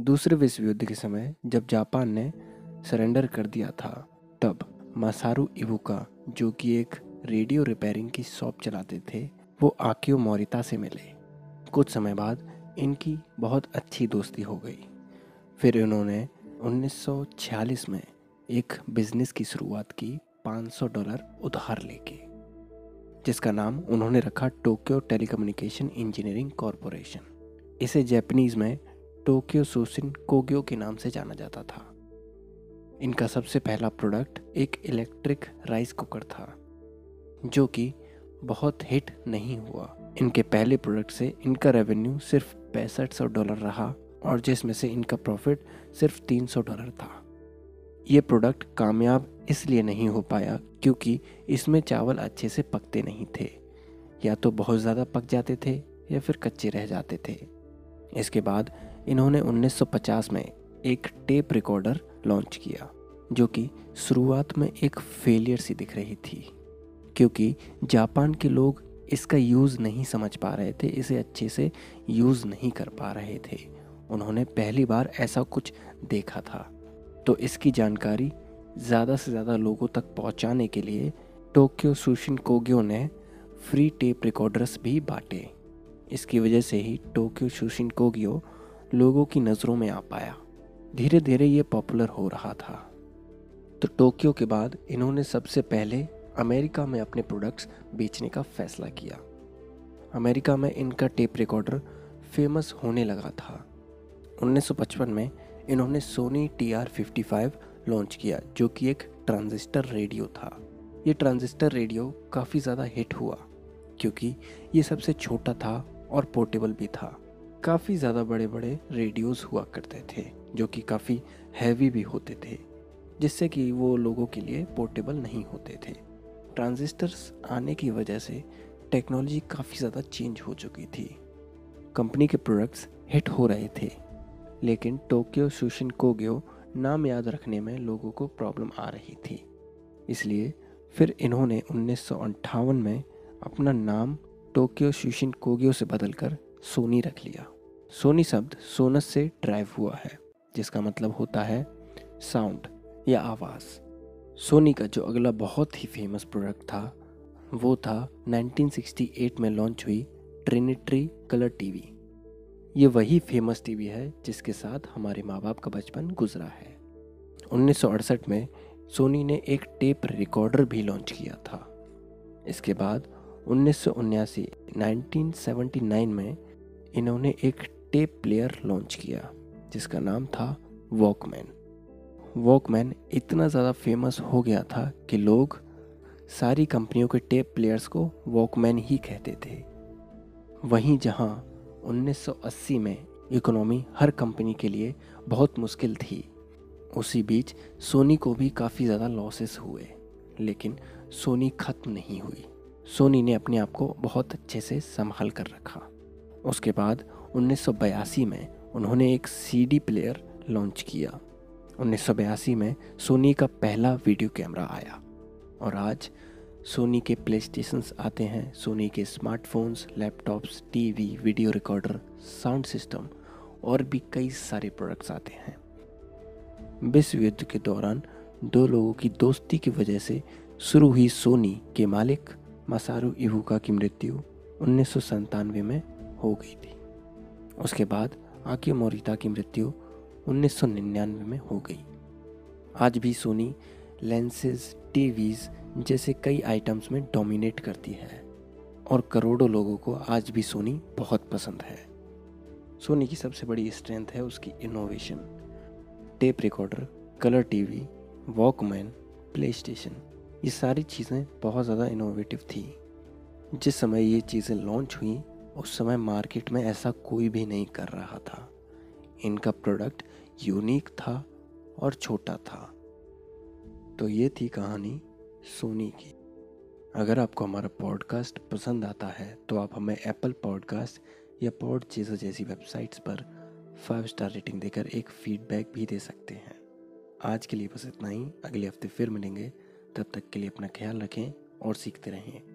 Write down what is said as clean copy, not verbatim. दूसरे विश्व युद्ध के समय जब जापान ने सरेंडर कर दिया था, तब मसारू इबुका, जो कि एक रेडियो रिपेयरिंग की शॉप चलाते थे, वो आकियो मोरिता से मिले। कुछ समय बाद इनकी बहुत अच्छी दोस्ती हो गई। फिर इन्होंने 1946 में एक बिजनेस की शुरुआत की $500 उधार लेके, जिसका नाम उन्होंने रखा टोक्यो टेलीकम्युनिकेशन इंजीनियरिंग कॉरपोरेशन। इसे जापानीज में टोक्यो सोशिन कोग्यो के नाम से जाना जाता था। इनका सबसे पहला प्रोडक्ट एक इलेक्ट्रिक राइस कुकर था, जो कि बहुत हिट नहीं हुआ। इनके पहले प्रोडक्ट से इनका रेवेन्यू सिर्फ $6500 रहा और जिसमें से इनका प्रॉफिट सिर्फ $300 था। ये प्रोडक्ट कामयाब इसलिए नहीं हो पाया क्योंकि इसमें चावल अच्छे से पकते नहीं थे, या तो बहुत ज़्यादा पक जाते थे या फिर कच्चे रह जाते थे। इसके बाद इन्होंने 1950 में एक टेप रिकॉर्डर लॉन्च किया, जो कि शुरुआत में एक फेलियर सी दिख रही थी क्योंकि जापान के लोग इसका यूज़ नहीं समझ पा रहे थे, इसे अच्छे से यूज़ नहीं कर पा रहे थे। उन्होंने पहली बार ऐसा कुछ देखा था, तो इसकी जानकारी ज़्यादा से ज़्यादा लोगों तक पहुंचाने के लिए टोक्यो सुशिन कोग्यो ने फ्री टेप रिकॉर्डर्स भी बांटे। इसकी वजह से ही टोक्यो सुशिन कोग्यो लोगों की नज़रों में आ पाया। धीरे धीरे ये पॉपुलर हो रहा था। तो टोक्यो के बाद इन्होंने सबसे पहले अमेरिका में अपने प्रोडक्ट्स बेचने का फैसला किया। अमेरिका में इनका टेप रिकॉर्डर फेमस होने लगा था। 1955 में इन्होंने सोनी TR-55 लॉन्च किया, जो कि एक ट्रांजिस्टर रेडियो था। ये ट्रांजिस्टर रेडियो काफ़ी ज़्यादा हिट हुआ क्योंकि ये सबसे छोटा था और पोर्टेबल भी था। काफ़ी ज़्यादा बड़े बड़े रेडियोज़ हुआ करते थे जो कि काफ़ी हैवी भी होते थे, जिससे कि वो लोगों के लिए पोर्टेबल नहीं होते थे। ट्रांजिस्टर्स आने की वजह से टेक्नोलॉजी काफ़ी ज़्यादा चेंज हो चुकी थी। कंपनी के प्रोडक्ट्स हिट हो रहे थे, लेकिन टोक्यो सुशिन कोग्यो नाम याद रखने में लोगों को प्रॉब्लम आ रही थी। इसलिए फिर इन्होंने 1958 में अपना नाम टोक्यो सुशिन कोग्यो से बदलकर सोनी रख लिया। सोनी शब्द सोनस से ड्राइव हुआ है, जिसका मतलब होता है साउंड या आवाज़। सोनी का जो अगला बहुत ही फेमस प्रोडक्ट था वो था 1968 में लॉन्च हुई ट्रिनिट्री कलर टीवी। ये वही फेमस टीवी है जिसके साथ हमारे माँ बाप का बचपन गुजरा है। 1968 में सोनी ने एक टेप रिकॉर्डर भी लॉन्च किया था। इसके बाद 1979 में इन्होंने एक टेप प्लेयर लॉन्च किया, जिसका नाम था वॉकमैन। वॉकमैन इतना ज़्यादा फेमस हो गया था कि लोग सारी कंपनियों के टेप प्लेयर्स को वॉकमैन ही कहते थे। वहीं जहां 1980 में इकोनॉमी हर कंपनी के लिए बहुत मुश्किल थी, उसी बीच सोनी को भी काफ़ी ज़्यादा लॉसेस हुए, लेकिन सोनी ख़त्म नहीं हुई। सोनी ने अपने आप को बहुत अच्छे से संभाल कर रखा। उसके बाद 1982 में उन्होंने एक CD प्लेयर लॉन्च किया। 1982 में सोनी का पहला वीडियो कैमरा आया और आज सोनी के प्लेस्टेशंस आते हैं। सोनी के smartphones, laptops, TV, video recorder, sound system और भी कई सारे प्रोडक्ट्स आते हैं। विश्व युद्ध के दौरान दो लोगों की दोस्ती की वजह से शुरू हुई सोनी के मालिक मसारू इबुका की मृत्यु 1997 में हो गई थी। उसके बाद आकियो मोरिता की मृत्यु 1999 में हो गई। आज भी सोनी लेंसेज, टीवीज़ जैसे कई आइटम्स में डोमिनेट करती है और करोड़ों लोगों को आज भी सोनी बहुत पसंद है। सोनी की सबसे बड़ी स्ट्रेंथ है उसकी innovation. Tape recorder, colour TV, Walkman, PlayStation, ये सारी चीज़ें बहुत ज़्यादा इनोवेटिव थी। जिस समय ये चीज़ें लॉन्च हुई उस समय मार्केट में ऐसा कोई भी नहीं कर रहा था। इनका प्रोडक्ट यूनिक था और छोटा था। तो ये थी कहानी सोनी की। अगर आपको हमारा पॉडकास्ट पसंद आता है तो आप हमें एप्पल पॉडकास्ट या पॉडचेज़र जैसी वेबसाइट्स पर 5 स्टार रेटिंग देकर एक फीडबैक भी दे सकते हैं। आज के लिए बस इतना ही। अगले हफ्ते फिर मिलेंगे। तब तक के लिए अपना ख्याल रखें और सीखते रहें।